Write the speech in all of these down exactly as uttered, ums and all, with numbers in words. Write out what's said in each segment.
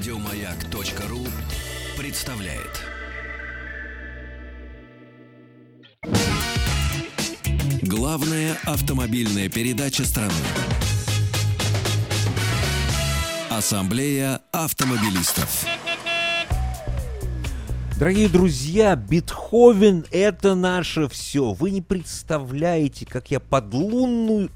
Радиомаяк.ру представляет. Главная автомобильная передача страны. Ассамблея автомобилистов. Дорогие друзья, Бетховен — это наше все. Вы не представляете, как я под лунную...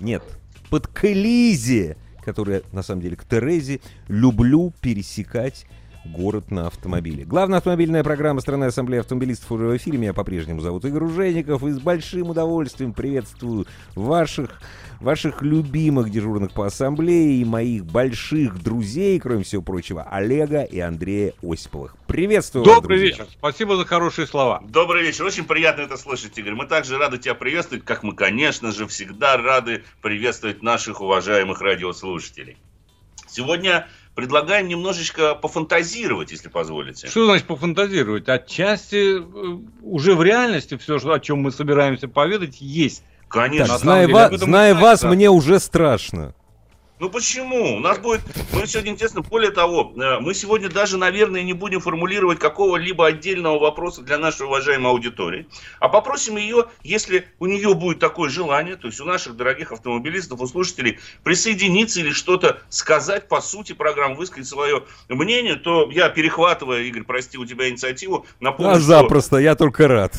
Нет, под Колизе, которая, на самом деле, к Терезе, люблю пересекать город на автомобиле. Главная автомобильная программа страны Ассамблеи автомобилистов уже в эфире. Меня по-прежнему зовут Игорь Ружейников. И с большим удовольствием приветствую ваших, ваших любимых дежурных по Ассамблее и моих больших друзей, кроме всего прочего, Олега и Андрея Осиповых. Приветствую вас, друзья. Добрый вечер. Спасибо за хорошие слова. Добрый вечер. Очень приятно это слышать, Игорь. Мы также рады тебя приветствовать, как мы, конечно же, всегда рады приветствовать наших уважаемых радиослушателей. Сегодня... предлагаем немножечко пофантазировать, если позволите. Что значит пофантазировать? Отчасти уже в реальности все, о чем мы собираемся поведать, есть. Конечно. Зная вас, зная вас, мне уже страшно. Ну почему? У нас будет... Мы сегодня, интересно, более того, мы сегодня даже, наверное, не будем формулировать какого-либо отдельного вопроса для нашей уважаемой аудитории, а попросим ее, если у нее будет такое желание, то есть у наших дорогих автомобилистов, у слушателей, присоединиться или что-то сказать по сути программы, высказать свое мнение, то я, перехватывая, Игорь, прости, у тебя инициативу, напомню, а что... запросто, я только рад.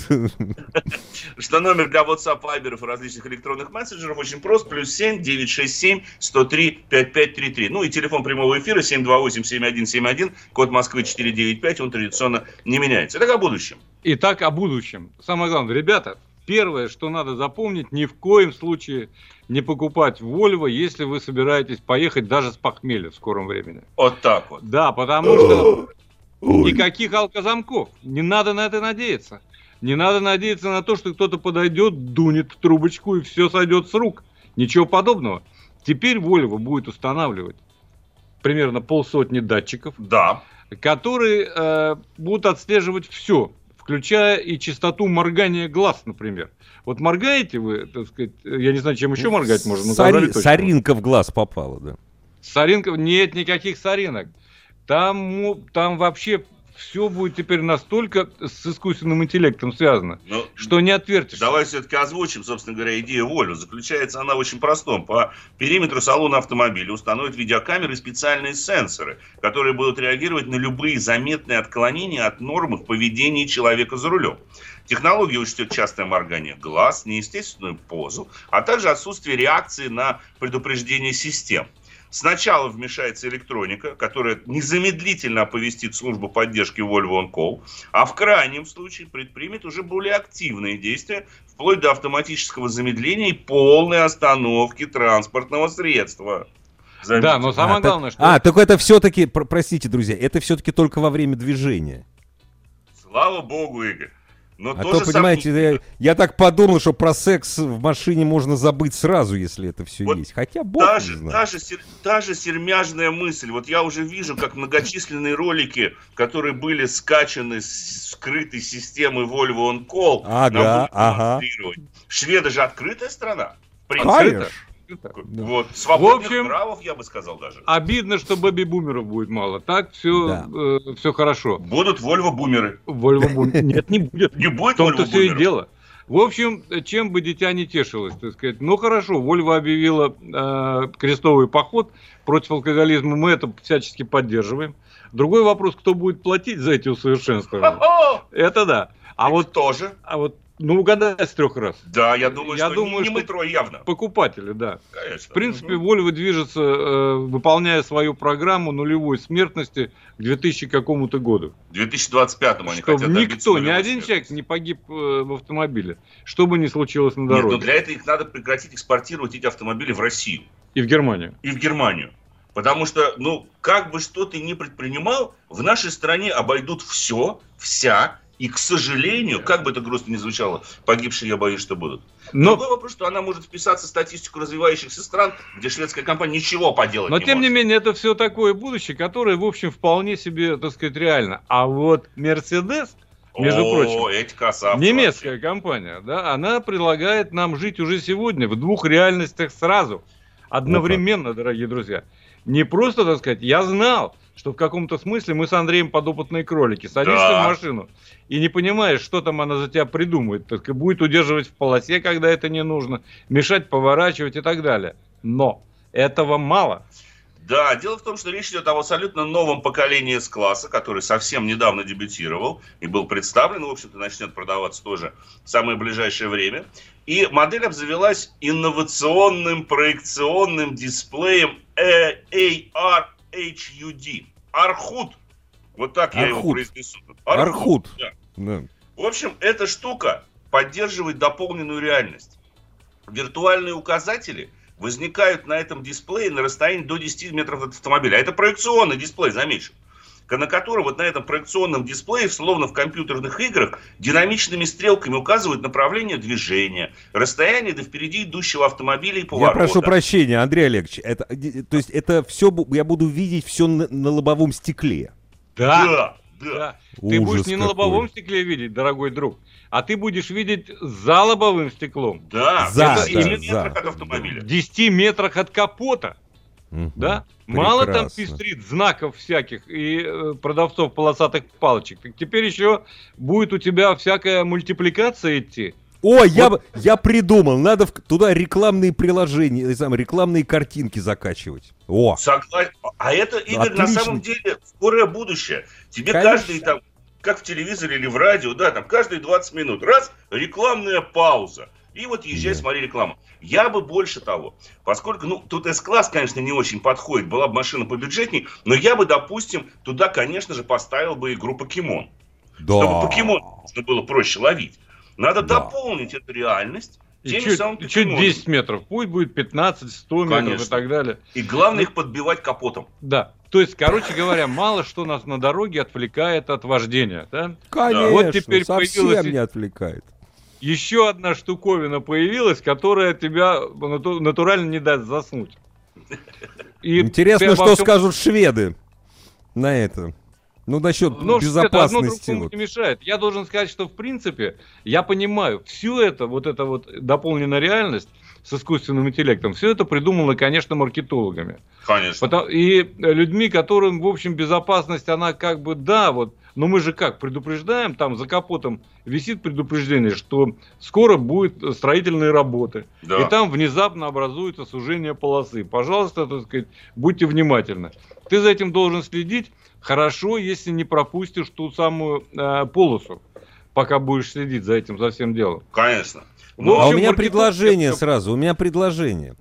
Что номер для WhatsApp, Viber и различных электронных мессенджеров очень прост, плюс семь девятьсот шестьдесят семь сто три пять пять три три. Ну и телефон прямого эфира семь два восемь семь один семь один, код Москвы четыре девять пять, он традиционно не меняется. Итак, о будущем. Итак, о будущем. Самое главное, ребята, первое, что надо запомнить, ни в коем случае не покупать Volvo, если вы собираетесь поехать даже с похмелья в скором времени. Вот так вот. Да, потому что никаких алкозамков. Не надо на это надеяться. Не надо надеяться на то, что кто-то подойдет, дунет в трубочку и все сойдет с рук. Ничего подобного. Теперь Volvo будет устанавливать примерно полсотни датчиков, да, которые э, будут отслеживать все, включая и частоту моргания глаз, например. Вот моргаете вы, так сказать, я не знаю, чем еще моргать можно. Сари... Соринка в глаз попала, да? Соринка? Нет никаких соринок. Там, там вообще все будет теперь настолько с искусственным интеллектом связано, ну, что не отвертишь. Давай все-таки озвучим, собственно говоря, идею Volvo. Заключается она в очень простом. По периметру салона автомобиля установят видеокамеры и специальные сенсоры, которые будут реагировать на любые заметные отклонения от нормы в поведении человека за рулем. Технология учтет частое моргание глаз, неестественную позу, а также отсутствие реакции на предупреждение систем. Сначала вмешается электроника, которая незамедлительно оповестит службу поддержки Volvo On Call, а в крайнем случае предпримет уже более активные действия, вплоть до автоматического замедления и полной остановки транспортного средства. Заметьте. Да, но самое а, главное, так, что... А, так это все-таки, простите, друзья, это все-таки только во время движения. Слава богу, Игорь. Но а то, понимаете, сам... я, я так подумал, что про секс в машине можно забыть сразу, если это все вот есть. Хотя бог та же, не знает. Та же, та же сермяжная мысль. Вот я уже вижу, как многочисленные ролики, которые были скачаны с скрытой системы Volvo On Call. Ага, ага. Шведы же открытая страна. Открытая. Вот, свободных общем, нравов, я бы сказал даже. Обидно, что бэби-бумеров будет мало. Так все, да. э, все хорошо. Будут вольво-бумеры. Вольво-бумеры. Нет, не будет. Не будет вольво-бумеров. В том-то все и дело. В общем, чем бы дитя не тешилось, так сказать. Ну хорошо, Volvo объявила э, крестовый поход против алкоголизма. Мы это всячески поддерживаем. Другой вопрос, кто будет платить за эти усовершенствования. Это да. А вот тоже. А вот ну, угадай с трех раз. Да, я думаю, я что думаю, не мы трое явно. Покупатели, да. Конечно. В принципе, угу. Volvo движется, э, выполняя свою программу нулевой смертности к две тысячи какому-то году. две тысячи двадцать пятому они чтобы хотят добиться. Никто, ни один человек не погиб э, в автомобиле, что бы ни случилось на дороге. Нет, но для этого их надо прекратить экспортировать эти автомобили в Россию. И в Германию. И в Германию. Потому что, ну, как бы что ты ни предпринимал, в нашей стране обойдут все, вся. И, к сожалению, как бы это грустно ни звучало, погибшие, я боюсь, что будут. Но... другой вопрос, что она может вписаться в статистику развивающихся стран, где шведская компания ничего поделать не может. Но, тем не менее, это все такое будущее, которое, в общем, вполне себе, так сказать, реально. А вот Mercedes, между О, прочим, эти красавцы, немецкая вообще. Компания, да, она предлагает нам жить уже сегодня в двух реальностях сразу. Одновременно, вот дорогие друзья. Не просто, так сказать, я знал, что в каком-то смысле мы с Андреем подопытные кролики. Садишься да. в машину и не понимаешь, что там она за тебя придумает. Так и будет удерживать в полосе, когда это не нужно, мешать, поворачивать и так далее. Но этого мало. Да, дело в том, что речь идет об абсолютно новом поколении эс класса, который совсем недавно дебютировал и был представлен, в общем-то, начнет продаваться тоже в самое ближайшее время. И модель обзавелась инновационным проекционным дисплеем эй ар эйч ю ди. ар эйч ю ди. Вот так я его произнесу. ар эйч ю ди. Да. Да. В общем, эта штука поддерживает дополненную реальность. Виртуальные указатели возникают на этом дисплее на расстоянии до десяти метров от автомобиля. А это проекционный дисплей, замечу. На который вот на этом проекционном дисплее, словно в компьютерных играх, динамичными стрелками указывают направление движения, расстояние до впереди идущего автомобиля и поворота. Я прошу прощения, Андрей Олегович, это, то есть это все, я буду видеть все на, на лобовом стекле? Да, да, да. Ты ужас будешь не какой. На лобовом стекле видеть, дорогой друг, а ты будешь видеть за лобовым стеклом. Да, за, это да, метрах за. От автомобиля. В десяти метрах от капота. Угу, да? Мало там пестрит знаков всяких и э, продавцов полосатых палочек. Так теперь еще будет у тебя всякая мультипликация идти. О, вот. я, я придумал, надо в, туда рекламные приложения, рекламные картинки закачивать. О. Согласен. А это, Игорь, отлично. На самом деле скорое будущее. Тебе конечно. Каждый там, как в телевизоре или в радио, да, там каждые двадцать минут, раз, рекламная пауза. И вот езжай, смотри рекламу. Я бы больше того, поскольку, ну, тут эс класс, конечно, не очень подходит, была бы машина побюджетней, но я бы, допустим, туда, конечно же, поставил бы игру Покемон. Да. Чтобы Покемон было проще ловить. Надо да. дополнить эту реальность. И чуть, чуть десять метров, пусть будет пятнадцать, сто метров конечно. И так далее. И главное их подбивать капотом. Да. То есть, короче говоря, мало что нас на дороге отвлекает от вождения. Да? Конечно, да. Вот теперь совсем появилось... не отвлекает. Еще одна штуковина появилась, которая тебя натурально не даст заснуть. И интересно, что всем... скажут шведы на это. Ну, насчет но безопасности. Одно другому вот. Не мешает. Я должен сказать, что в принципе я понимаю, всю это, вот эта вот дополненная реальность с искусственным интеллектом, все это придумано, конечно, маркетологами. Конечно. Потому... И людьми, которым, в общем, безопасность, она как бы, да, вот, но мы же как, предупреждаем, там за капотом висит предупреждение, что скоро будут строительные работы. Да. И там внезапно образуется сужение полосы. Пожалуйста, так сказать, будьте внимательны. Ты за этим должен следить. Хорошо, если не пропустишь ту самую э, полосу, пока будешь следить за этим, за всем делом. Конечно. Ну, общем, а у меня маркетолог... предложение сразу, у меня предложение.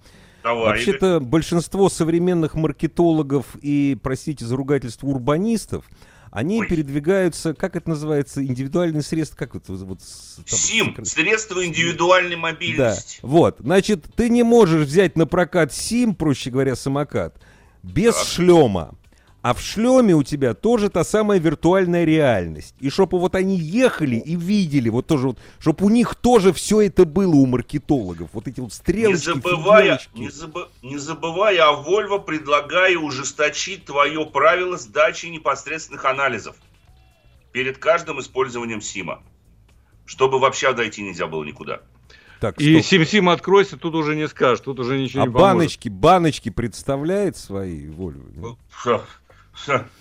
Давай, вообще-то Игорь. Большинство современных маркетологов и, простите за ругательство, урбанистов, они Ой. Передвигаются, как это называется, индивидуальные средства, как это вот... Там, СИМ, как... средства индивидуальной мобильности. Да, вот, значит, ты не можешь взять на прокат СИМ, проще говоря, самокат, без так. шлема. А в шлеме у тебя тоже та самая виртуальная реальность. И чтобы вот они ехали и видели, вот тоже вот, чтобы у них тоже все это было у маркетологов. Вот эти вот стрелочки, не забывая, не, забы, не забывая о Volvo, предлагаю ужесточить твое правило сдачи непосредственных анализов перед каждым использованием СИМа. Чтобы вообще дойти нельзя было никуда. Так, и сим-сим откройся, тут уже не скажешь, тут уже ничего а не поможет. А баночки, баночки представляет свои Volvo?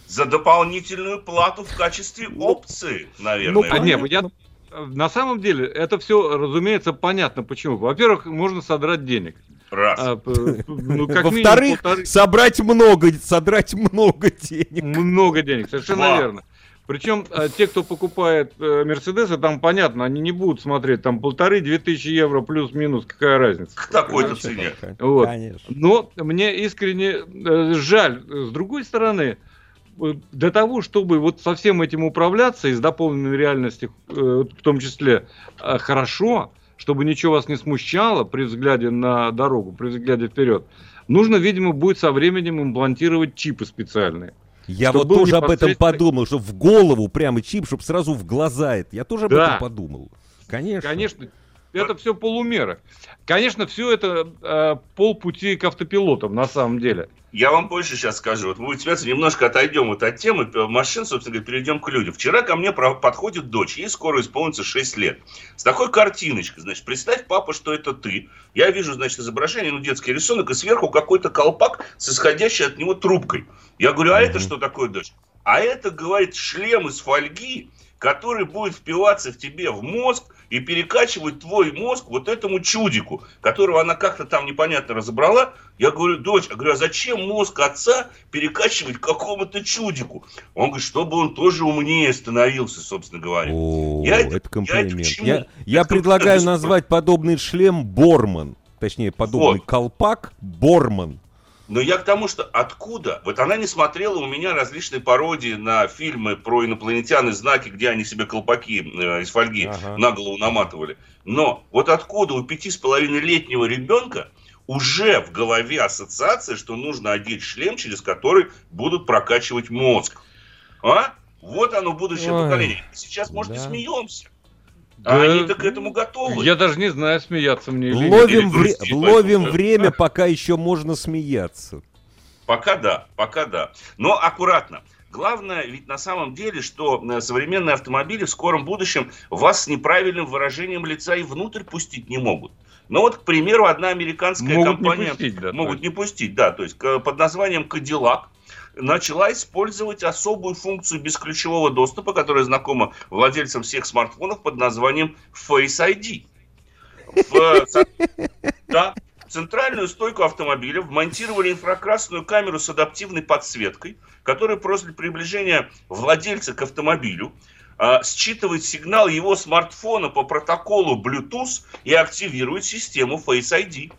За дополнительную плату в качестве опции, наверное. Ну, а нет, я, на самом деле, это все, разумеется, понятно почему. Во-первых, можно содрать денег. Раз. А, ну, как Во-вторых, минимум, полторы... собрать много, содрать много денег. Много денег, совершенно Два. Верно. Причем те, кто покупает Мерседесы, там понятно, они не будут смотреть, там полторы-две тысячи евро плюс-минус, какая разница. К такой-то цене. Вот. Конечно. Но мне искренне жаль. С другой стороны, для того, чтобы вот со всем этим управляться, и с дополненной реальностью в том числе, хорошо, чтобы ничего вас не смущало при взгляде на дорогу, при взгляде вперед, нужно, видимо, будет со временем имплантировать чипы специальные. Я вот тоже непосредственно... об этом подумал, что в голову прямо чип, чтобы сразу в глаза это. Я тоже об да. этом подумал. Конечно. Конечно. это все полумеры. Конечно, все это э, полпути к автопилотам, на самом деле. Я вам больше сейчас скажу. Вот мы сейчас немножко отойдем вот от темы машин, собственно говоря, перейдем к людям. Вчера ко мне подходит дочь, ей скоро исполнится шесть лет. С такой картиночкой, значит, представь, папа, что это ты. Я вижу, значит, изображение, ну, детский рисунок, и сверху какой-то колпак с исходящей от него трубкой. Я говорю, а это что такое, дочь? А это, говорит, шлем из фольги, который будет впиваться в тебе в мозг и перекачивать твой мозг вот этому чудику, которого она как-то там непонятно разобрала. Я говорю, дочь, я говорю, а зачем мозг отца перекачивать какому-то чудику? Он говорит, чтобы он тоже умнее становился, собственно говоря. О, я это, это комплимент. Я, я, я это предлагаю комплимент. Назвать подобный шлем Борман. Точнее, подобный вот. Колпак Борман. Но я к тому, что откуда? Вот она не смотрела у меня различные пародии на фильмы про инопланетян и знаки, где они себе колпаки э, из фольги ага. на голову наматывали. Но вот откуда у пяти с половиной летнего ребенка уже в голове ассоциация, что нужно одеть шлем, через который будут прокачивать мозг? А? Вот оно, будущее Ой. Поколение. Сейчас, может, да. и смеемся. Да, а они-то к этому готовы. Я даже не знаю, смеяться мне или ловим, вре- грусти, ловим поэтому, время, да. пока еще можно смеяться. Пока да, пока да. Но аккуратно. Главное ведь на самом деле, что современные автомобили в скором будущем вас с неправильным выражением лица и внутрь пустить не могут. Но вот, к примеру, одна американская могут компания... Не пустить, да, могут не пустить, да. То есть под названием «Кадиллак» начала использовать особую функцию бесключевого доступа, которая знакома владельцам всех смартфонов под названием Face ай ди. В, да, в центральную стойку автомобиля вмонтировали инфракрасную камеру с адаптивной подсветкой, которая после приближения владельца к автомобилю а, считывает сигнал его смартфона по протоколу Bluetooth и активирует систему Face ай ди.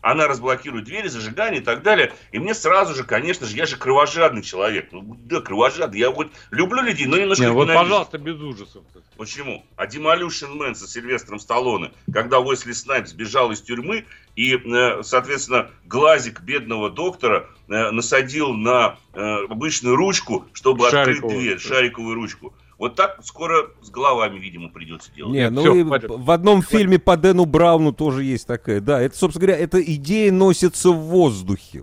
Она разблокирует двери, зажигание и так далее. И мне сразу же, конечно же, я же кровожадный человек. Ну, да, кровожадный. Я вот люблю людей, но немножко не, вот, пожалуйста, без ужасов. Почему? А Demolition Man со Сильвестром Сталлоне, когда Уэсли Снайп сбежал из тюрьмы, и, соответственно, глазик бедного доктора насадил на обычную ручку, чтобы Шариковый. Открыть дверь, шариковую ручку. Вот так скоро с головами, видимо, придется делать. Не, ну все, и в одном хватит. Фильме по Дэну Брауну тоже есть такая. Да, это, собственно говоря, эта идея носится в воздухе.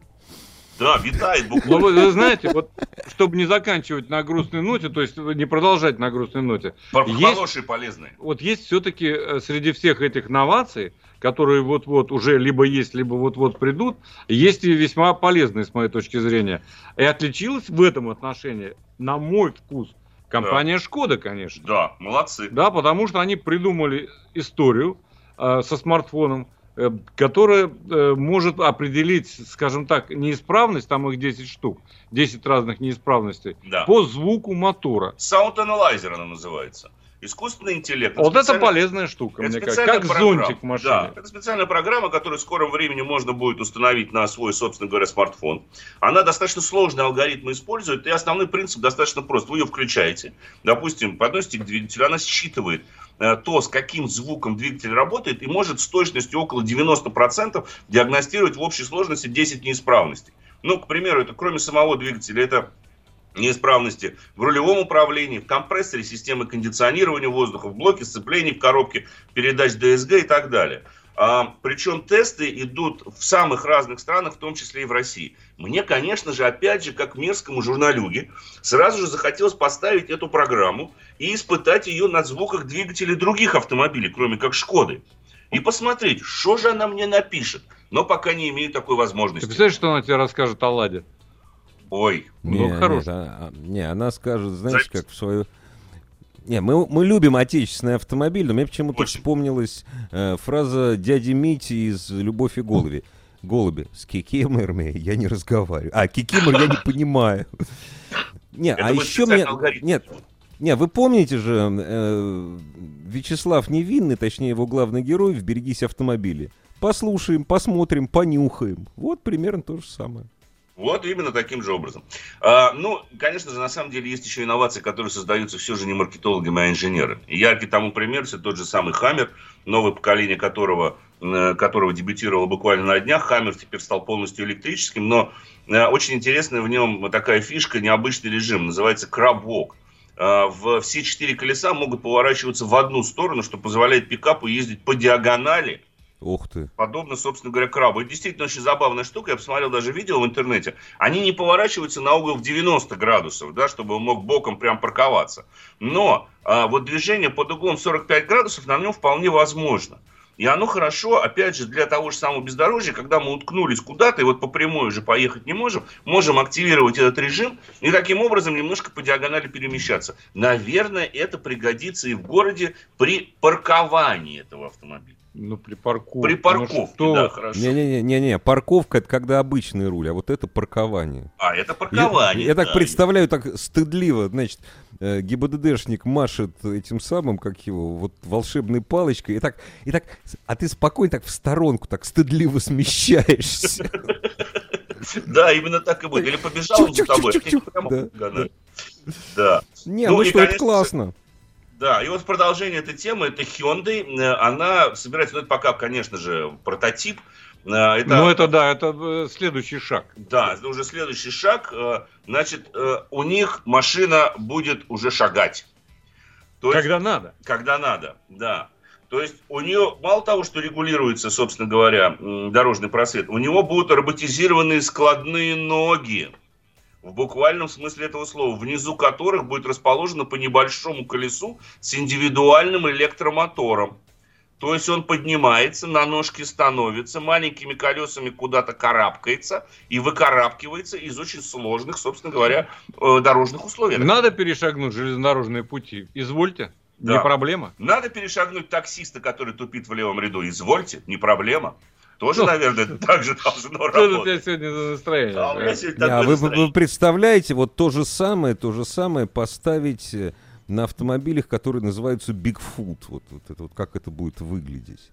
Да, витает буквально. Но вы, вы знаете, вот, чтобы не заканчивать на грустной ноте, то есть не продолжать на грустной ноте. Хорошие, полезные. Вот есть все-таки среди всех этих новаций, которые вот-вот уже либо есть, либо вот-вот придут, есть и весьма полезные, с моей точки зрения. И отличилась в этом отношении, на мой вкус, компания «Шкода», конечно. Да, молодцы. Да, потому что они придумали историю э, со смартфоном, э, которая э, может определить, скажем так, неисправность, там их десять штук, десять разных неисправностей, да. по звуку мотора. Saund анализер она называется. Искусственный интеллект. Вот специально... это полезная штука, это мне кажется, как программа. Зонтик в машине. Да, это специальная программа, которую в скором времени можно будет установить на свой, собственно говоря, смартфон. Она достаточно сложные алгоритмы использует, и основной принцип достаточно прост. Вы ее включаете, допустим, подносите к двигателю, она считывает то, с каким звуком двигатель работает, и может с точностью около девяносто процентов диагностировать в общей сложности десять неисправностей. Ну, к примеру, это кроме самого двигателя, это... неисправности в рулевом управлении, в компрессоре, системы кондиционирования воздуха, в блоке сцеплений, в коробке передач ди эс джи и так далее. А, причем тесты идут в самых разных странах, в том числе и в России. Мне, конечно же, опять же, как мерзкому журналюге, сразу же захотелось поставить эту программу и испытать ее на звуках двигателей других автомобилей, кроме как «Шкоды». И посмотреть, что же она мне напишет, но пока не имею такой возможности. Ты представляешь, что она тебе расскажет о «Ладе»? Ой, много не, хорошего. Нет, не, она скажет, знаешь, как в свою... Не, мы, мы любим отечественный автомобиль, но мне почему-то Очень. Вспомнилась э, фраза дяди Мити из «Любовь и голуби». Голуби, с кикиморами я не разговариваю. А, кикимор я не понимаю. Не, а еще мне... Нет, не, вы помните же, э, Вячеслав Невинный, точнее его главный герой в «Берегись автомобилей». Послушаем, посмотрим, понюхаем. Вот примерно то же самое. Вот именно таким же образом. А, ну, конечно же, на самом деле есть еще инновации, которые создаются все же не маркетологами, а инженерами. Яркий тому пример, все тот же самый «Хаммер», новое поколение которого, которого дебютировало буквально на днях. «Хаммер» теперь стал полностью электрическим, но очень интересная в нем такая фишка, необычный режим, называется «Crabwalk». в все четыре колеса могут поворачиваться в одну сторону, что позволяет пикапу ездить по диагонали. Ух ты. Подобно, собственно говоря, крабу. Это действительно очень забавная штука. Я посмотрел даже видео в интернете. Они не поворачиваются на угол в девяносто градусов, да, чтобы он мог боком прям парковаться. Но а, вот движение под углом сорок пять градусов на нем вполне возможно. И оно хорошо, опять же, для того же самого бездорожья, когда мы уткнулись куда-то, и вот по прямой уже поехать не можем, можем активировать этот режим и таким образом немножко по диагонали перемещаться. Наверное, это пригодится и в городе при парковании этого автомобиля. Ну, при парковке. При парковке, ну, да, хорошо. Не-не-не, парковка — это когда обычный руль, а вот это паркование. А, это паркование. Я, я так да, представляю, так стыдливо, значит, ГИБДДшник машет этим самым, как его, вот волшебной палочкой, и так, и так, а ты спокойно так в сторонку, так стыдливо смещаешься. Да, именно так и будет. Или побежал он за тобой. Да. Не, ну что, это классно. Да, и вот продолжение этой темы, это Hyundai, она собирается, ну это пока, конечно же, прототип. Это... Ну это да, это следующий шаг. Да, это уже следующий шаг, значит, у них машина будет уже шагать. То есть, когда надо. Когда надо, да. То есть у нее, мало того, что регулируется, собственно говоря, дорожный просвет, у него будут роботизированные складные ноги. В буквальном смысле этого слова, внизу которых будет расположено по небольшому колесу с индивидуальным электромотором. То есть он поднимается, на ножки становится, маленькими колесами куда-то карабкается и выкарабкивается из очень сложных, собственно говоря, дорожных условий. Надо перешагнуть железнодорожные пути. Извольте. Да. Не проблема. Надо перешагнуть таксиста, который тупит в левом ряду. Извольте. Не проблема. Тоже, ну, наверное, так же должно работать. У тебя сегодня за настроение. А, да. сегодня а вы, настроение. Вы представляете, вот то же самое, то же самое поставить на автомобилях, которые называются Bigfoot. Вот, вот это вот как это будет выглядеть.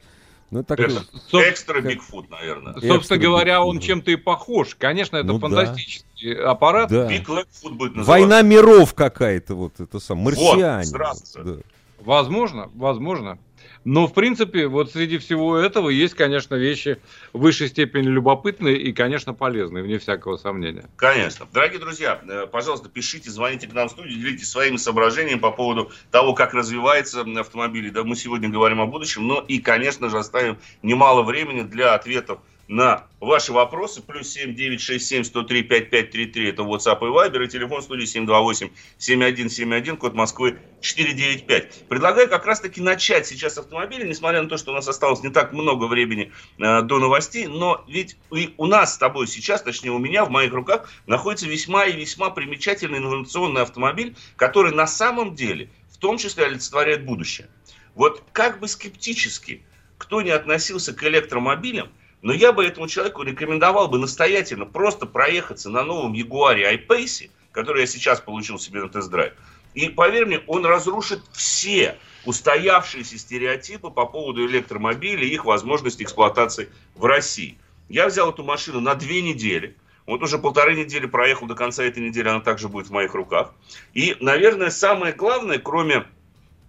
Ну, это так, Экс, ну, экстра как... Бигфут, наверное. Собственно экстра говоря, Бигфут, он да. чем-то и похож. Конечно, это ну, фантастический да. аппарат. Да. Big Blackfoot будет называться. Война миров какая-то, вот это сам. Марсиане. Вот, да. Возможно, возможно. Но, в принципе, вот среди всего этого есть, конечно, вещи в высшей степени любопытные и, конечно, полезные, вне всякого сомнения. Конечно. Дорогие друзья, пожалуйста, пишите, звоните к нам в студию, делитесь своими соображениями по поводу того, как развивается автомобиль. Да, мы сегодня говорим о будущем, но и, конечно же, оставим немало времени для ответов на ваши вопросы. Плюс семь девять шесть семь сто три пять пять три три. Это WhatsApp и Viber. И телефон студии семь два восемь семь один семь один. Код Москвы четыре девять пять. Предлагаю как раз-таки начать сейчас автомобили. Несмотря на то, что у нас осталось не так много времени э, до новостей. Но ведь и у нас с тобой сейчас, точнее у меня, в моих руках находится весьма и весьма примечательный инновационный автомобиль, который на самом деле в том числе олицетворяет будущее. Вот как бы скептически кто не относился к электромобилям, но я бы этому человеку рекомендовал бы настоятельно просто проехаться на новом Jaguar I-Pace, который я сейчас получил себе на тест-драйв. И поверь мне, он разрушит все устоявшиеся стереотипы по поводу электромобилей и их возможности эксплуатации в России. Я взял эту машину на две недели. Вот уже полторы недели проехал, до конца этой недели она также будет в моих руках. И, наверное, самое главное, кроме...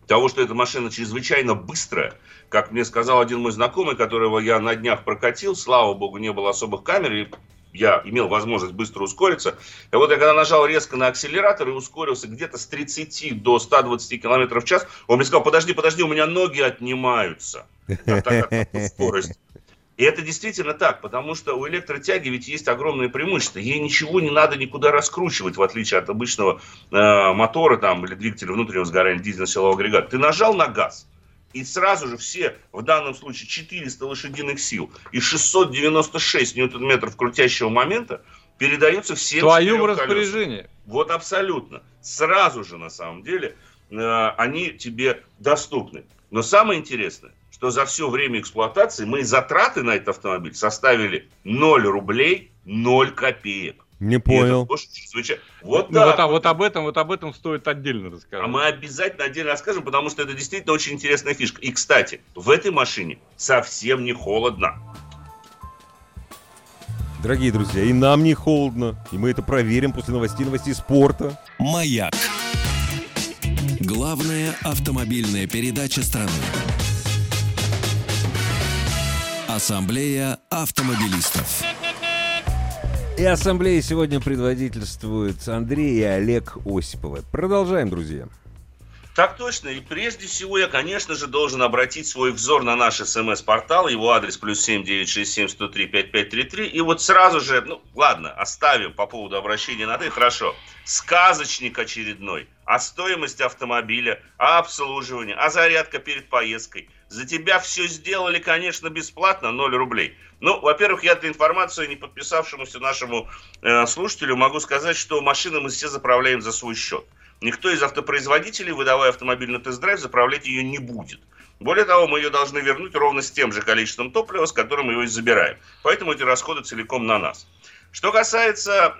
того, что эта машина чрезвычайно быстрая, как мне сказал один мой знакомый, которого я на днях прокатил, слава богу, не было особых камер, и я имел возможность быстро ускориться. И вот я когда нажал резко на акселератор и ускорился где-то с тридцати до ста двадцати километров в час, он мне сказал, подожди, подожди, у меня ноги отнимаются. Так, так, так, скорость. И это действительно так, потому что у электротяги ведь есть огромное преимущество. Ей ничего не надо никуда раскручивать, в отличие от обычного э, мотора там, или двигателя внутреннего сгорания, дизельного силового агрегата. Ты нажал на газ, и сразу же все, в данном случае четыреста лошадиных сил и шестьсот девяносто шесть ньютон-метров крутящего момента, передаются всем четырем колесам. В твоем распоряжении. Вот абсолютно. Сразу же, на самом деле, э, они тебе доступны. Но самое интересное, что за все время эксплуатации мы затраты на этот автомобиль составили ноль рублей ноль копеек. Не понял. Это... Вот, ну, да. вот, а, вот, об этом, вот об этом стоит отдельно рассказать. А мы обязательно отдельно расскажем, потому что это действительно очень интересная фишка. И, кстати, в этой машине совсем не холодно. Дорогие друзья, и нам не холодно. И мы это проверим после новостей, новостей спорта. Маяк. Главная автомобильная передача страны. Ассамблея автомобилистов. И ассамблея сегодня предводительствует Андрей и Олег Осиповы. Продолжаем, друзья. Так точно. И прежде всего я, конечно же, должен обратить свой взор на наш СМС-портал. Его адрес плюс семь девятьсот шестьдесят семь сто три пятьдесят пять тридцать три. И вот сразу же, ну ладно, оставим по поводу обращения на «ты». Хорошо. Сказочник очередной. О стоимости автомобиля, о обслуживании, о зарядке перед поездкой. За тебя все сделали, конечно, бесплатно, ноль рублей. Ну, во-первых, я эту информацию не подписавшемуся нашему э, слушателю могу сказать, что машины мы все заправляем за свой счет. Никто из автопроизводителей, выдавая автомобиль на тест-драйв, заправлять ее не будет. Более того, мы ее должны вернуть ровно с тем же количеством топлива, с которым мы ее и забираем. Поэтому эти расходы целиком на нас. Что касается,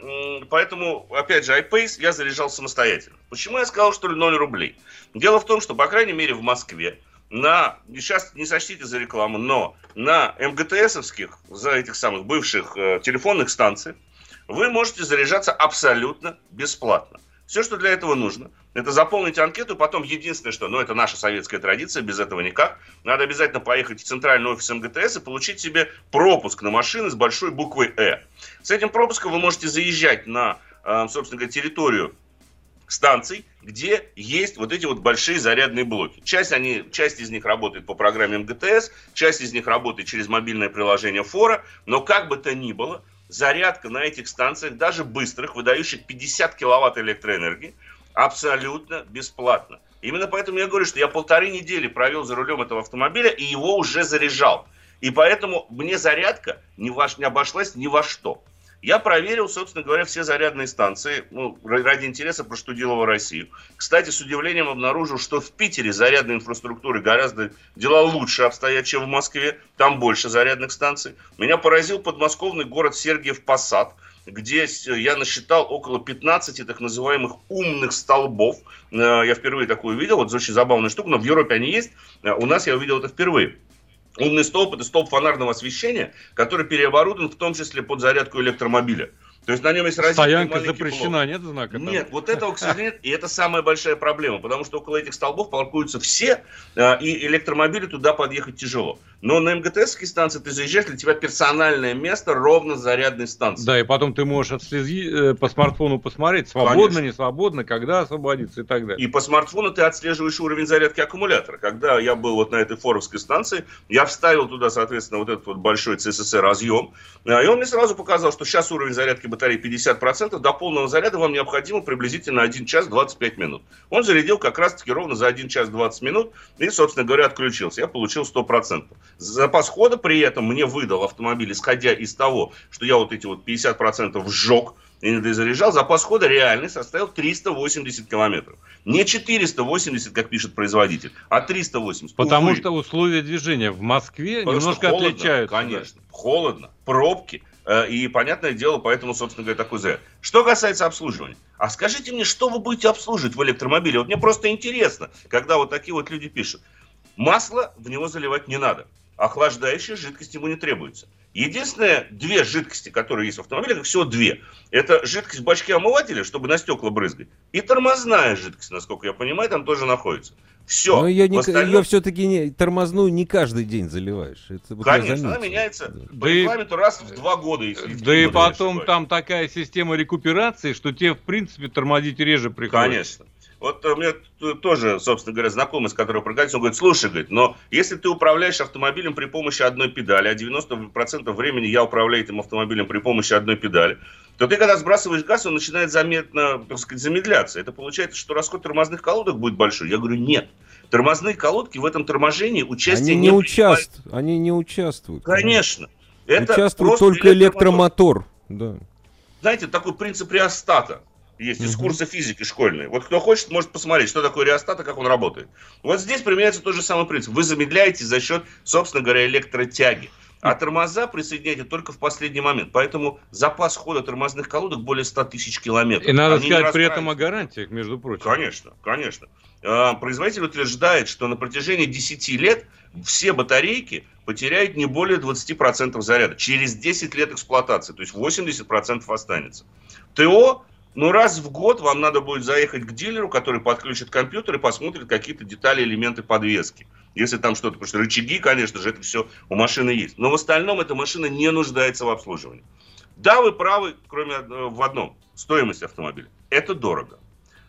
поэтому, опять же, I-Pace я заряжал самостоятельно. Почему я сказал, что ли, ноль рублей? Дело в том, что, по крайней мере, в Москве, на, сейчас не сочтите за рекламу, но на МГТСовских, за этих самых бывших э, телефонных станций, вы можете заряжаться абсолютно бесплатно. Все, что для этого нужно, это заполнить анкету, потом единственное, что, ну, это наша советская традиция, без этого никак, надо обязательно поехать в центральный офис МГТС и получить себе пропуск на машины с большой буквой «Э». С этим пропуском вы можете заезжать на, э, собственно говоря, территорию станций, где есть вот эти вот большие зарядные блоки. Часть, они, часть из них работает по программе МГТС, часть из них работает через мобильное приложение Фора, но как бы то ни было, зарядка на этих станциях, даже быстрых, выдающих пятьдесят киловатт электроэнергии, абсолютно бесплатно. Именно поэтому я говорю, что я полторы недели провел за рулем этого автомобиля и его уже заряжал. И поэтому мне зарядка не, во, не обошлась ни во что. Я проверил, собственно говоря, все зарядные станции, ну, ради интереса проштудил его Россию. Кстати, с удивлением обнаружил, что в Питере зарядной инфраструктуры гораздо дела лучше обстоят, чем в Москве. Там больше зарядных станций. Меня поразил подмосковный город Сергиев Посад, где я насчитал около пятнадцати так называемых умных столбов. Я впервые такую видел, вот очень забавная штука, но в Европе они есть, у нас я увидел это впервые. Умный столб – это столб фонарного освещения, который переоборудован в том числе под зарядку электромобиля. То есть на нем есть разъем. Стоянка запрещена, блок. Нет знака? Там? Нет, вот этого, к сожалению, и это самая большая проблема, потому что около этих столбов паркуются все, и электромобили туда подъехать тяжело. Но на МГТС-ские станции ты заезжаешь, для тебя персональное место ровно зарядной станции. Да, и потом ты можешь отследи... по смартфону посмотреть, свободно, не свободно, когда освободиться и так далее. И по смартфону ты отслеживаешь уровень зарядки аккумулятора. Когда я был вот на этой форовской станции, я вставил туда, соответственно, вот этот вот большой си эс эс эр разъем, и он мне сразу показал, что сейчас уровень зарядки батареи пятьдесят процентов, до полного заряда вам необходимо приблизительно один час двадцать пять минут. Он зарядил как раз-таки ровно за один час двадцать минут и, собственно говоря, отключился. Я получил сто процентов. Запас хода при этом мне выдал автомобиль, исходя из того, что я вот эти вот пятьдесят процентов сжег и не дозаряжал, запас хода реальный составил триста восемьдесят километров. Не четыреста восемьдесят, как пишет производитель, а триста восемьдесят. Потому Увы. Что условия движения в Москве Потому немножко холодно, отличаются. Конечно, да. Холодно, пробки. И, понятное дело, поэтому, собственно говоря, такой заряд. Что касается обслуживания. А скажите мне, что вы будете обслуживать в электромобиле? Вот мне просто интересно, когда вот такие вот люди пишут. Масло в него заливать не надо. Охлаждающая жидкость ему не требуется. Единственное, две жидкости, которые есть в автомобиле, как всего две. Это жидкость в бачке омывателя, чтобы на стекла брызгать. И тормозная жидкость, насколько я понимаю, там тоже находится. Все. Но ее, не, остальном... ее все-таки не, тормозную не каждый день заливаешь. Это вот конечно, она меняется да. по регламенту раз в два года. Если да и потом ошибаюсь. Там такая система рекуперации, что тебе, в принципе, тормозить реже приходится. Конечно. Вот у меня тоже, собственно говоря, знакомый, с которого прокатился, он говорит, слушай, говорит, но если ты управляешь автомобилем при помощи одной педали, а девяносто процентов времени я управляю этим автомобилем при помощи одной педали, то ты, когда сбрасываешь газ, он начинает заметно, так сказать, замедляться. Это получается, что расход тормозных колодок будет большой. Я говорю, нет. Тормозные колодки в этом торможении участия не принимают. Они не участвуют. Конечно. Участвует только электромотор. Да. Знаете, такой принцип реостата. Есть из курса физики школьной. Вот кто хочет, может посмотреть, что такое реостат и как он работает. Вот здесь применяется тот же самый принцип. Вы замедляете за счет, собственно говоря, электротяги. А тормоза присоединяйте только в последний момент. Поэтому запас хода тормозных колодок более сто тысяч километров. И надо Они сказать при этом о гарантиях, между прочим. Конечно, конечно. Производитель утверждает, что на протяжении десяти лет все батарейки потеряют не более двадцати процентов заряда. Через десять лет эксплуатации. То есть восемьдесят процентов останется. ТО... Ну, раз в год вам надо будет заехать к дилеру, который подключит компьютер и посмотрит какие-то детали, элементы подвески. Если там что-то, потому что рычаги, конечно же, это все у машины есть. Но в остальном эта машина не нуждается в обслуживании. Да, вы правы, кроме в одном. Стоимость автомобиля. Это дорого.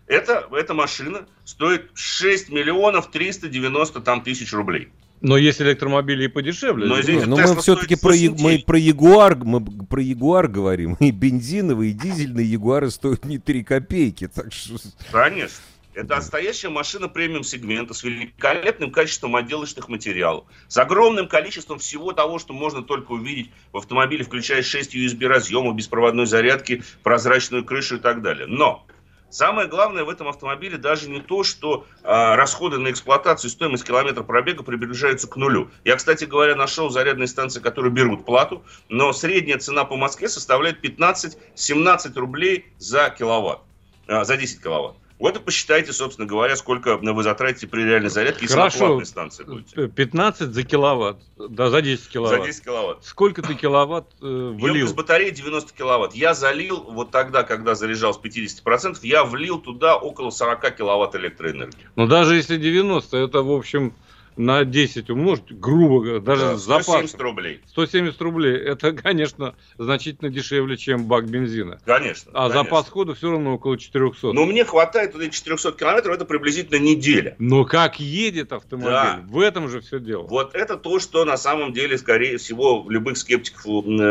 Это, эта машина стоит шесть миллионов триста девяносто тысяч рублей. Но есть электромобили и подешевле. Но, извините, но мы все-таки про, мы про Ягуар, мы про Ягуар говорим. И бензиновые, и дизельные Ягуары стоят не три копейки. Так что... Конечно. Это настоящая машина премиум-сегмента с великолепным качеством отделочных материалов, с огромным количеством всего того, что можно только увидеть в автомобиле, включая шесть ю эс би разъемов, беспроводной зарядки, прозрачную крышу и так далее. Но самое главное в этом автомобиле даже не то, что э, расходы на эксплуатацию и стоимость километра пробега приближаются к нулю. Я, кстати говоря, нашел зарядные станции, которые берут плату, но средняя цена по Москве составляет пятнадцать-семнадцать рублей за киловатт, э, за десять киловатт. Вот и посчитайте, собственно говоря, сколько вы затратите при реальной зарядке, если на платной станции будете. пятнадцать за киловатт, да, за десять киловатт. За десять киловатт. Сколько ты киловатт э, влил? Емкость батареи девяносто киловатт. Я залил, вот тогда, когда заряжал с пятьдесят процентов, я влил туда около сорок киловатт электроэнергии. Но даже если девяносто, это, в общем, на десять умножить, грубо говоря, даже да, с запасом. сто семьдесят рублей. сто семьдесят рублей. Это, конечно, значительно дешевле, чем бак бензина. Конечно. А конечно. Запас хода все равно около четырехсот. Но мне хватает туда четырехсот километров, это приблизительно неделя. Но как едет автомобиль, да. В этом же все дело. Вот это то, что на самом деле, скорее всего, любых скептиков,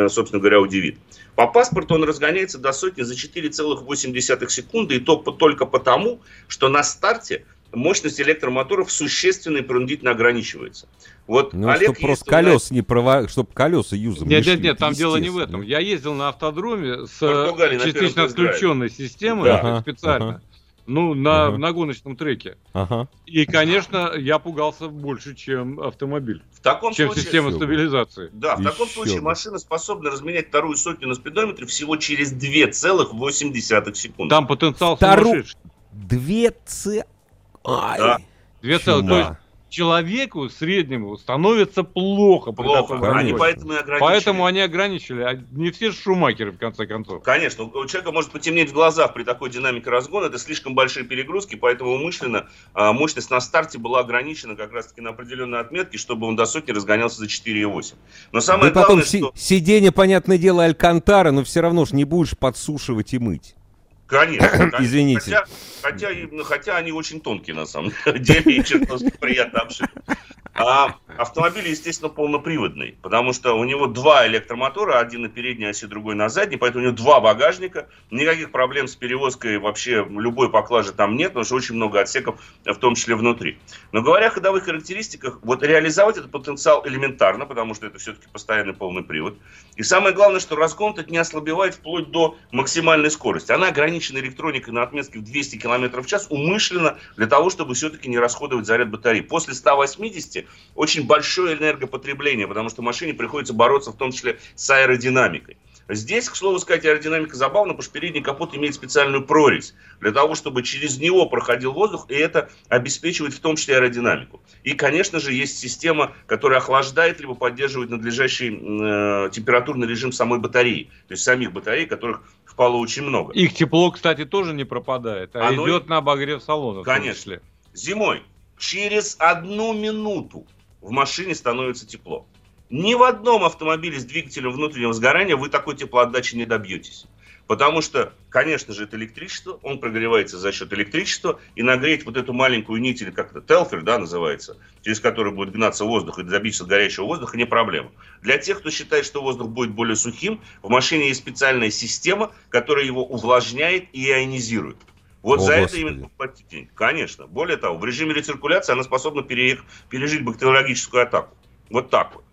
собственно говоря, удивит. По паспорту он разгоняется до сотни за четыре целых восемь десятых секунды, и то только потому, что на старте мощность электромоторов существенно и принудительно ограничивается. Вот, ну, Олег, чтобы просто колес не прова... чтобы колеса юзом нет, не Нет, нет, нет, там дело не в этом. Я ездил на автодроме с частично отключенной системой, да. Специально. Ага. Ну, на, ага. на гоночном треке. Ага. И, конечно, я пугался больше, чем автомобиль. В таком чем случае... система стабилизации. Да, в Еще таком случае бы. машина способна разменять вторую сотню на спидометре всего через две целых восемь десятых секунды. Там потенциал Втору... сумасшедший. две целых восемь десятых Да. две целых. То есть человеку среднему становится плохо. плохо. Они поэтому, и поэтому они ограничили. Не все шумахеры, в конце концов. Конечно. У человека может потемнеть в глазах при такой динамике разгона. Это слишком большие перегрузки, поэтому умышленно мощность на старте была ограничена как раз-таки на определенной отметке, чтобы он до сотни разгонялся за четыре целых восемь десятых. Но самое да главное, потом что... сиденье, понятное дело, алькантара, но все равно же не будешь подсушивать и мыть. Конечно. Извините. Хотя, хотя, хотя они очень тонкие, на самом деле, и чертовски приятно обшивать. А автомобиль, естественно, полноприводный, потому что у него два электромотора, один на передней оси, другой на задней, поэтому у него два багажника, никаких проблем с перевозкой вообще любой поклажи там нет, потому что очень много отсеков, в том числе внутри. Но говоря о ходовых характеристиках, вот реализовать этот потенциал элементарно, потому что это все-таки постоянный полный привод. И самое главное, что разгон не ослабевает вплоть до максимальной скорости. Она ограничена электроникой на отметке в двести километров в час умышленно для того, чтобы все-таки не расходовать заряд батареи. После ста восьмидесяти очень большое энергопотребление, потому что машине приходится бороться в том числе с аэродинамикой. Здесь, к слову сказать, аэродинамика забавна, потому что передний капот имеет специальную прорезь для того, чтобы через него проходил воздух, и это обеспечивает в том числе аэродинамику. И, конечно же, есть система, которая охлаждает либо поддерживает надлежащий э, температурный режим самой батареи, то есть самих батарей, которых впало очень много. Их тепло, кстати, тоже не пропадает, а Оно... идет на обогрев салона. Конечно. Зимой через одну минуту в машине становится тепло. Ни в одном автомобиле с двигателем внутреннего сгорания вы такой теплоотдачи не добьетесь. Потому что, конечно же, это электричество, он прогревается за счет электричества, и нагреть вот эту маленькую нить, или как-то телфер, да, называется, через которую будет гнаться воздух и добиться горячего воздуха, не проблема. Для тех, кто считает, что воздух будет более сухим, в машине есть специальная система, которая его увлажняет и ионизирует. Вот О, за Господи. это именно подтекление. Конечно. Более того, в режиме рециркуляции она способна пере... пережить бактериологическую атаку. Вот так вот.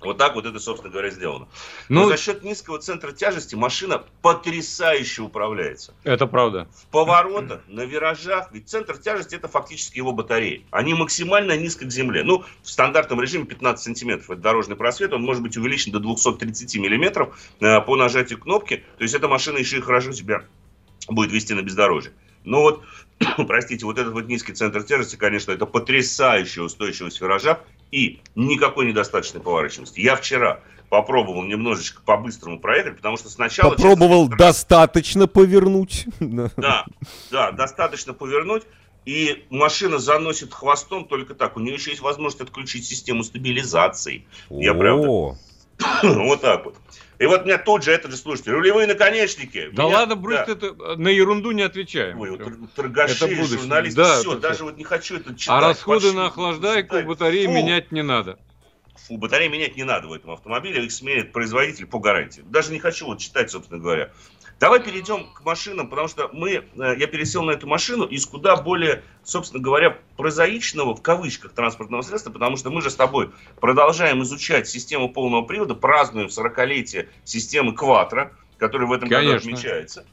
Вот так вот это, собственно говоря, сделано. Ну, но за счет низкого центра тяжести машина потрясающе управляется. Это правда. В поворотах, на виражах. Ведь центр тяжести — это фактически его батареи. Они максимально низко к земле. Ну, в стандартном режиме пятнадцать сантиметров. Это дорожный просвет. Он может быть увеличен до двести тридцать миллиметров э, по нажатию кнопки. То есть эта машина еще и хорошо себя будет вести на бездорожье. Но вот, простите, вот этот вот низкий центр тяжести, конечно, это потрясающая устойчивость в виражах и никакой недостаточной поворачиваемости. Я вчера попробовал немножечко по-быстрому проехать, потому что сначала... Попробовал честно, достаточно повернуть. Да, да, достаточно повернуть. И машина заносит хвостом только так. У нее еще есть возможность отключить систему стабилизации. Я правда... Вот так вот. И вот меня тут же этот же слушатель. Рулевые наконечники. Да меня... ладно, брось, да. Это на ерунду не отвечай. Ой, вот торгаши, журналисты, да, все, даже все. Вот не хочу это читать. А расходы почти, на охлаждайку батареи Фу. менять не надо. Фу, батареи менять не надо в этом автомобиле. Их сменит производитель по гарантии. Даже не хочу вот читать, собственно говоря. Давай перейдем к машинам, потому что мы, я пересел на эту машину из куда более, собственно говоря, прозаичного, в кавычках, транспортного средства, потому что мы же с тобой продолжаем изучать систему полного привода, празднуем сорокалетие системы Quattro, которая в этом Конечно. году отмечается.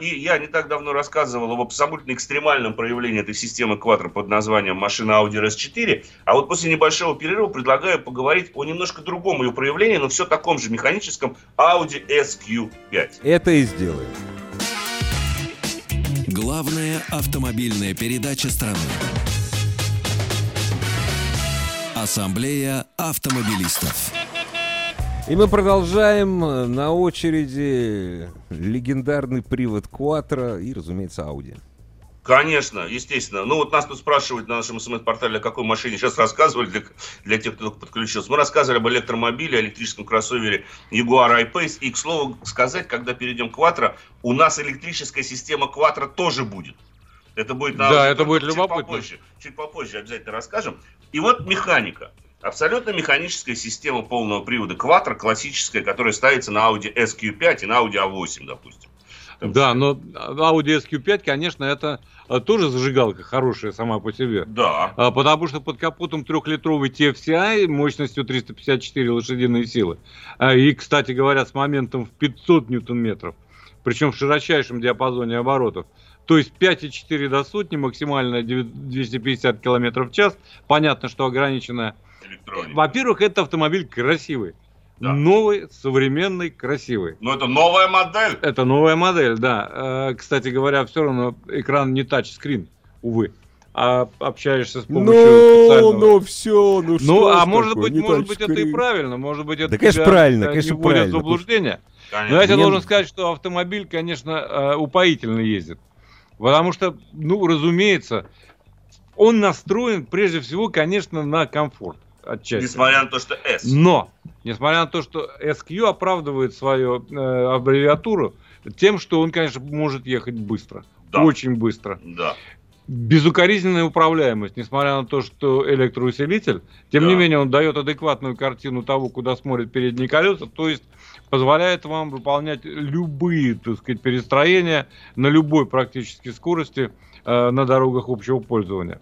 И я не так давно рассказывал об абсолютно экстремальном проявлении этой системы Quattro под названием машина Audi эс кью пять. А вот после небольшого перерыва предлагаю поговорить о немножко другом ее проявлении, но все таком же механическом Audi эс кью пять. Это и сделаем. Главная автомобильная передача страны. Ассамблея автомобилистов. И мы продолжаем. На очереди легендарный привод Quattro и, разумеется, Audi. Конечно, естественно. Ну вот нас тут спрашивают на нашем смс-портале, о какой машине сейчас рассказывали, для, для тех, кто только подключился. Мы рассказывали об электромобиле, электрическом кроссовере Jaguar I-Pace. И, к слову сказать, когда перейдем к Quattro, у нас электрическая система Quattro тоже будет. Это будет, на да, это будет чуть любопытно. Попозже, чуть попозже обязательно расскажем. И вот механика. Абсолютно механическая система полного привода Quattro, классическая, которая ставится на Audi эс кью пять и на Audi а восемь, допустим. Там да, но Audi эс кью пять, конечно, это тоже зажигалка хорошая сама по себе. Да. Потому что под капотом трехлитровый ти эф си ай мощностью триста пятьдесят четыре лошадиные силы. И, кстати говоря, с моментом в пятьсот ньютон-метров, причем в широчайшем диапазоне оборотов. То есть пять и четыре до сотни, максимально двести пятьдесят км в час. Понятно, что ограничено... электроника. Во-первых, этот автомобиль красивый. Да. Новый, современный, красивый. Но это новая модель. Это новая модель, да. Кстати говоря, все равно экран не тачскрин, увы. А общаешься с помощью ну, специального... Ну, все, ну, ну что Ну, а может такое? быть, не может быть, это и правильно. Может быть, это да, конечно, правильно, конечно, не будет заблуждения. Конечно. Но я тебе должен сказать, что автомобиль, конечно, упоительно ездит. Потому что, ну, разумеется, он настроен, прежде всего, конечно, на комфорт. Отчасти. Несмотря на то, что S. Но, несмотря на то, что эс кью оправдывает свою э, аббревиатуру тем, что он, конечно, может ехать быстро. Да. Очень быстро. Да. Безукоризненная управляемость, несмотря на то, что электроусилитель, тем да. не менее, он дает адекватную картину того, куда смотрят передние колеса, то есть позволяет вам выполнять любые, так сказать, перестроения на любой практически скорости э, на дорогах общего пользования.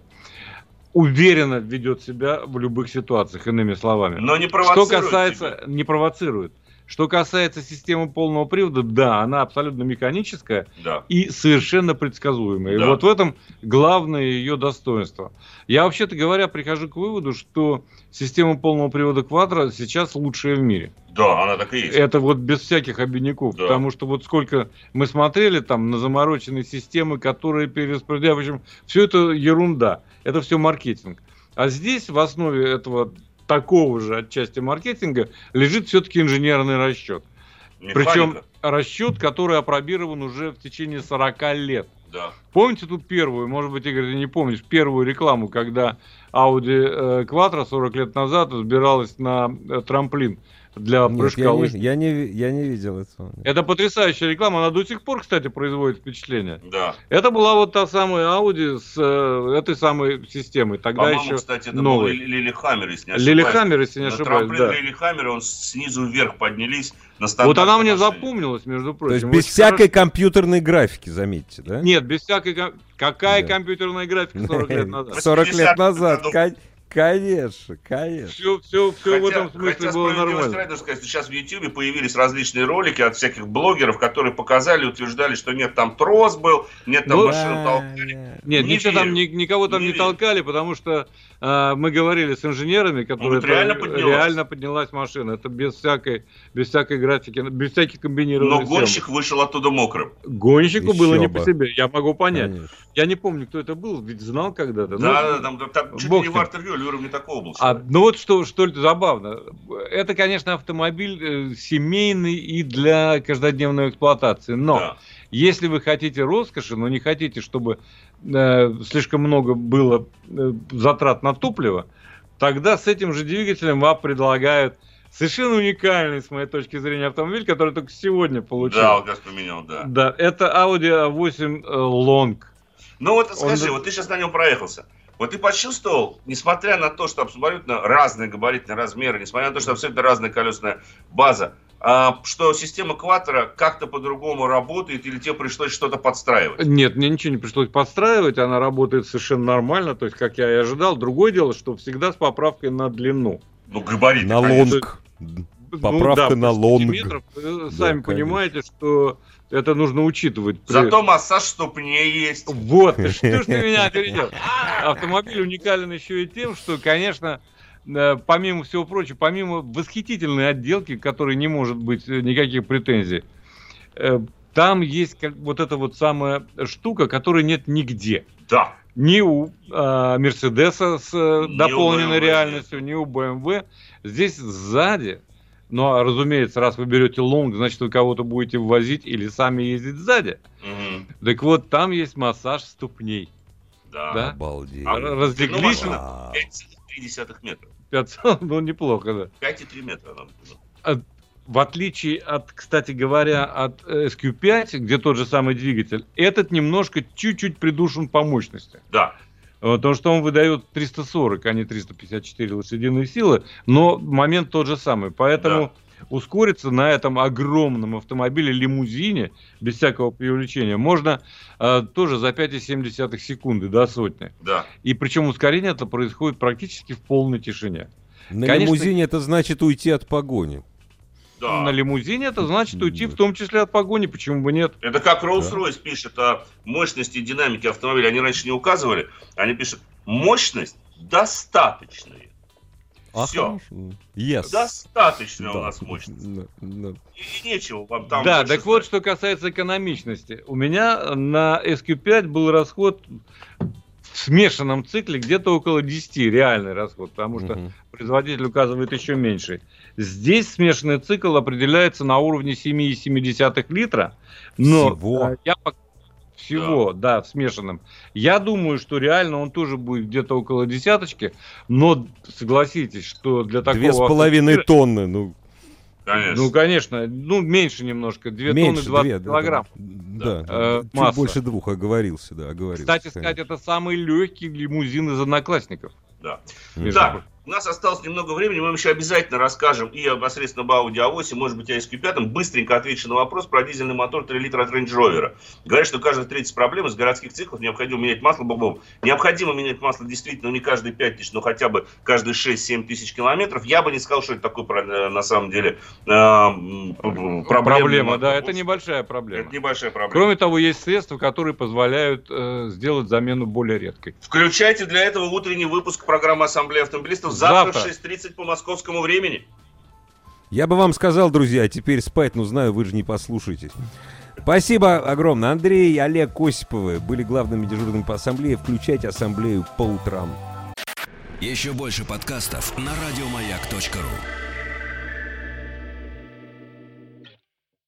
Уверенно ведет себя в любых ситуациях, иными словами. Но не провоцирует. Что касается, тебя. Не провоцирует. Что касается системы полного привода, да, она абсолютно механическая да. и совершенно предсказуемая. Да. И вот в этом главное ее достоинство. Я, вообще-то говоря, прихожу к выводу, что система полного привода Quattro сейчас лучшая в мире. Да, она так и есть. Это вот без всяких обиняков. Да. Потому что вот сколько мы смотрели там на замороченные системы, которые перераспределяют. В общем, все это ерунда. Это все маркетинг. А здесь в основе этого... такого же отчасти маркетинга лежит все-таки инженерный расчет. Механика. Причем расчет, который опробирован уже в течение сорока лет. Да. Помните тут первую, может быть, Игорь, ты не помнишь, первую рекламу, когда Audi Quattro сорок лет назад взбиралась на трамплин для прыжка лыж. Я не, я не видел этого. Это потрясающая реклама, она до сих пор, кстати, производит впечатление. Да. Это была вот та самая Audi с э, этой самой системой. Тогда По-моему, еще кстати, это новый. был Лили Хаммер, если не ошибаюсь. Лили Хаммер, если не ошибаюсь, да. Лили Хаммер, он снизу вверх поднялись на стандарт. Вот она мне запомнилась, между прочим. То есть без всякой хорошо. компьютерной графики, заметьте, да? Нет, без всякой... Какая да. компьютерная графика сорок лет назад? сорок лет назад, конечно. Конечно, конечно. Все, все, все хотя, в этом смысле было нормально. Хотя сказать, сейчас в Ютьюбе появились различные ролики от всяких блогеров, которые показали, утверждали, что нет, там трос был, нет, там ну, машину толкали. Нет, не ничего там, ни, никого там не, не толкали, потому что а, мы говорили с инженерами, которые ну, реально, там, поднялась. реально поднялась машина. Это без всякой, без всякой графики, без всяких комбинированных. Но гонщик тем. вышел оттуда мокрым. Гонщику Еще было бы. не по себе, я могу понять. Конечно. Я не помню, кто это был, ведь знал когда-то. Да, ну, да, там, там чуть ли не в артервью. Уровня такого был. А, ну вот что, что ли, забавно. Это, конечно, автомобиль э, семейный и для каждодневной эксплуатации. Но да. если вы хотите роскоши, но не хотите, чтобы э, слишком много было э, затрат на топливо, тогда с этим же двигателем вам предлагают Совершенно уникальный, с моей точки зрения, автомобиль, который только сегодня получил. Да, вот я вспоминал, да. Да, это Audi эй восемь Long. Ну вот скажи, Он... вот ты сейчас на нем проехался. Вот ты почувствовал, несмотря на то, что абсолютно разные габаритные размеры, несмотря на то, что абсолютно разная колесная база, что система Quattro как-то по-другому работает, или тебе пришлось что-то подстраивать? Нет, мне ничего не пришлось подстраивать, она работает совершенно нормально, то есть, как я и ожидал. Другое дело, что всегда с поправкой на длину. Ну, габарит. На лонг. Поправка ну, да, на лонг. Сами да, понимаете, что... Это нужно учитывать. Зато массаж ступней есть. Вот, что ж ты меня опередил. Автомобиль уникален еще и тем, что, конечно, помимо всего прочего, помимо восхитительной отделки, к которой не может быть никаких претензий, там есть вот эта вот самая штука, которой нет нигде. Да. Ни у Мерседеса с дополненной реальностью, ни у бэ эм вэ. Здесь сзади... Ну, а, разумеется, раз вы берете лонг, значит, вы кого-то будете ввозить или сами ездить сзади. Угу. Так вот, там есть массаж ступней. Да. Да? Обалдеть. А, разлеглись. Ну, на... пять целых три метра. пять, ну, неплохо, да. пять целых три метра. От, в отличие от, кстати говоря, от эс кью пять, где тот же самый двигатель, этот немножко чуть-чуть придушен по мощности. Да. Потому что он выдает триста сорок, а не триста пятьдесят четыре лошадиные силы, но момент тот же самый. Поэтому да. ускориться на этом огромном автомобиле-лимузине, без всякого преувеличения, можно э, тоже за пять целых семь десятых секунды до сотни. Да. И причем ускорение это происходит практически в полной тишине. На Конечно, лимузине это значит уйти от погони. Да. На лимузине это значит уйти в том числе от погони, почему бы нет. Это как Rolls-Royce да. пишет о мощности и динамике автомобиля. Они раньше не указывали, они пишут мощность достаточная. А Все. Yes. Достаточная да. у нас мощность. Да. Да. И нечего вам там... Да, так вот, что касается экономичности. У меня на эс кью пять был расход... В смешанном цикле где-то около десяти реальный расход, потому что uh-huh. производитель указывает еще меньше. Здесь смешанный цикл определяется на уровне семь целых семь десятых литра. Но всего? Я пока... Всего, да. да, в смешанном. Я думаю, что реально он тоже будет где-то около десяточки, но согласитесь, что для такого... Две с половиной автомобиля... тонны, ну... Конечно. Ну, конечно, ну, меньше немножко, две тонны двадцать килограмм. Да, да, да. Э, чуть масса. больше двух, оговорился, да, оговорился. Кстати конечно. сказать, это самый легкий лимузин из одноклассников. Да. Между так, собой. У нас осталось немного времени, мы еще обязательно расскажем и непосредственно об Audi эй восемь, может быть, о эс кью пять. Быстренько отвечу на вопрос про дизельный мотор три литра от Range Rover. Говорят, что каждые тридцать проблем из городских циклов необходимо менять масло. Бобов. Необходимо менять масло действительно не каждые пять тысяч, но хотя бы каждые шесть-семь тысяч километров. Я бы не сказал, что это такое на самом деле проблема. Проблема, да, это небольшая проблема. Это небольшая проблема. Кроме того, есть средства, которые позволяют э, сделать замену более редкой. Включайте для этого утренний выпуск программы «Ассамблея автомобилистов». Завтра в шесть тридцать по московскому времени. Я бы вам сказал, друзья, теперь спать, но знаю, вы же не послушаетесь. Спасибо огромное. Андрей и Олег Осиповы были главными дежурными по ассамблее. Включайте ассамблею по утрам. Еще больше подкастов на радиомаяк точка ру.